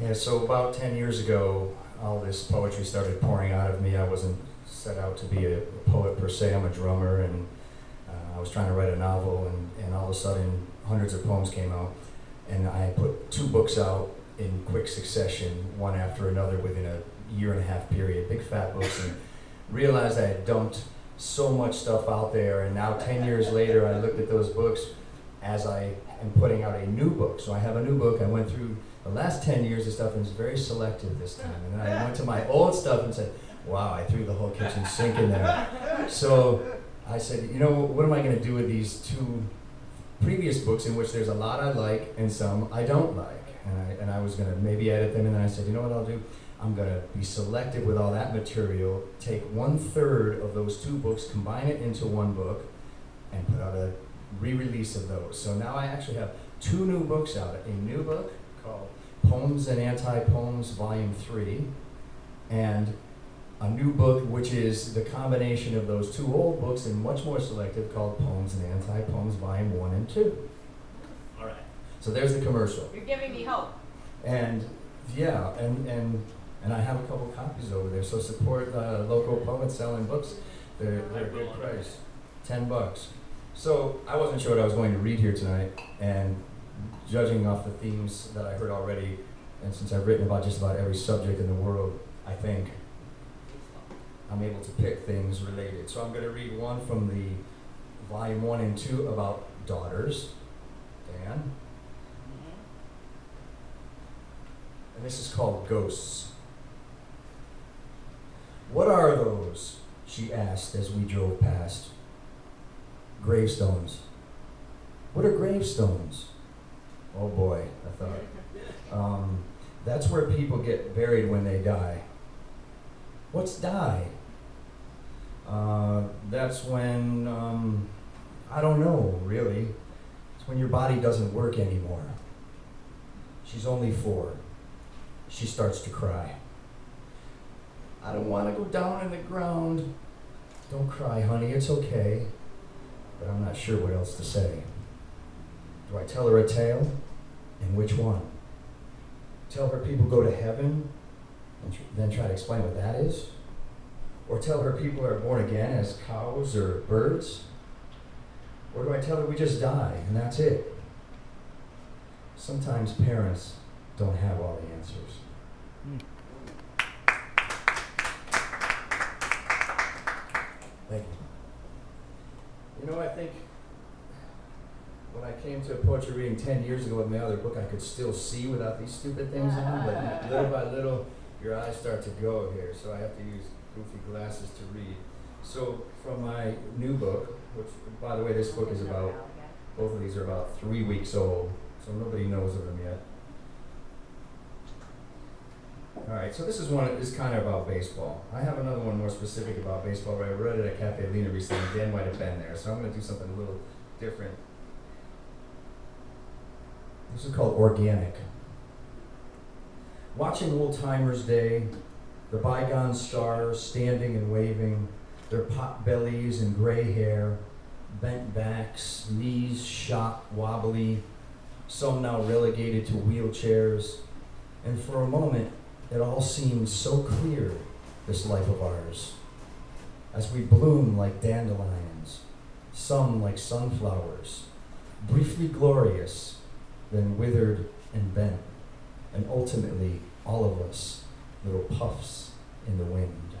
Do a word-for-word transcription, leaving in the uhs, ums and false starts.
Yeah, so about ten years ago, all this poetry started pouring out of me. I wasn't set out to be a poet per se. I'm a drummer, and uh, I was trying to write a novel, and, and all of a sudden, hundreds of poems came out. And I put two books out in quick succession, one after another, within a year and a half period, big fat books, and realized I had dumped so much stuff out there. And now ten years later, I looked at those books as I am putting out a new book. So I have a new book. I went through the last ten years of stuff and was very selective this time. And then I went to my old stuff and said, wow, I threw the whole kitchen sink in there. So I said, you know, what am I going to do with these two previous books in which there's a lot I like and some I don't like? And I, and I was going to maybe edit them, and then I said, you know what I'll do? I'm going to be selective with all that material, take one-third of those two books, combine it into one book, and put out a re-release of those. So now I actually have two new books out. A new book called Poems and Anti Poems Volume three, and a new book which is the combination of those two old books and much more selective, called Poems and Anti Poems Volume one and two. All right. So there's the commercial. You're giving me hope. And yeah, and and. And I have a couple copies over there, so support uh, local poets selling books. They're, they're a good price, ten bucks. So I wasn't sure what I was going to read here tonight, and judging off the themes that I heard already, and since I've written about just about every subject in the world, I think I'm able to pick things related. So I'm going to read one from the volume one and two about daughters. Dan? And this is called Ghosts. What are those? She asked as we drove past. Gravestones. What are gravestones? Oh boy, I thought. Um, that's where people get buried when they die. What's die? Uh, that's when, um, I don't know, really. It's when your body doesn't work anymore. She's only four. She starts to cry. I don't want to go down in the ground. Don't cry, honey, it's okay. But I'm not sure what else to say. Do I tell her a tale? And which one? Tell her people go to heaven, and tr then try to explain what that is? Or tell her people are born again as cows or birds? Or do I tell her we just die, and that's it? Sometimes parents don't have all the answers. Mm. Thank you. You know, I think when I came to poetry reading ten years ago with my other book, I could still see without these stupid things on, but little by little, your eyes start to go here, so I have to use goofy glasses to read. So from my new book, which, by the way, this book is about, both of these are about three weeks old, so nobody knows of them yet. All right, so this is one that is kind of about baseball. I have another one more specific about baseball, but I read it at Cafe Lena recently. Dan might have been there, so I'm going to do something a little different. This is called Organic. Watching Old Timers Day, the bygone stars standing and waving, their pot bellies and gray hair, bent backs, knees shot wobbly, some now relegated to wheelchairs, and for a moment, it all seems so clear, this life of ours. As we bloom like dandelions, some like sunflowers, briefly glorious, then withered and bent, and ultimately, all of us, little puffs in the wind.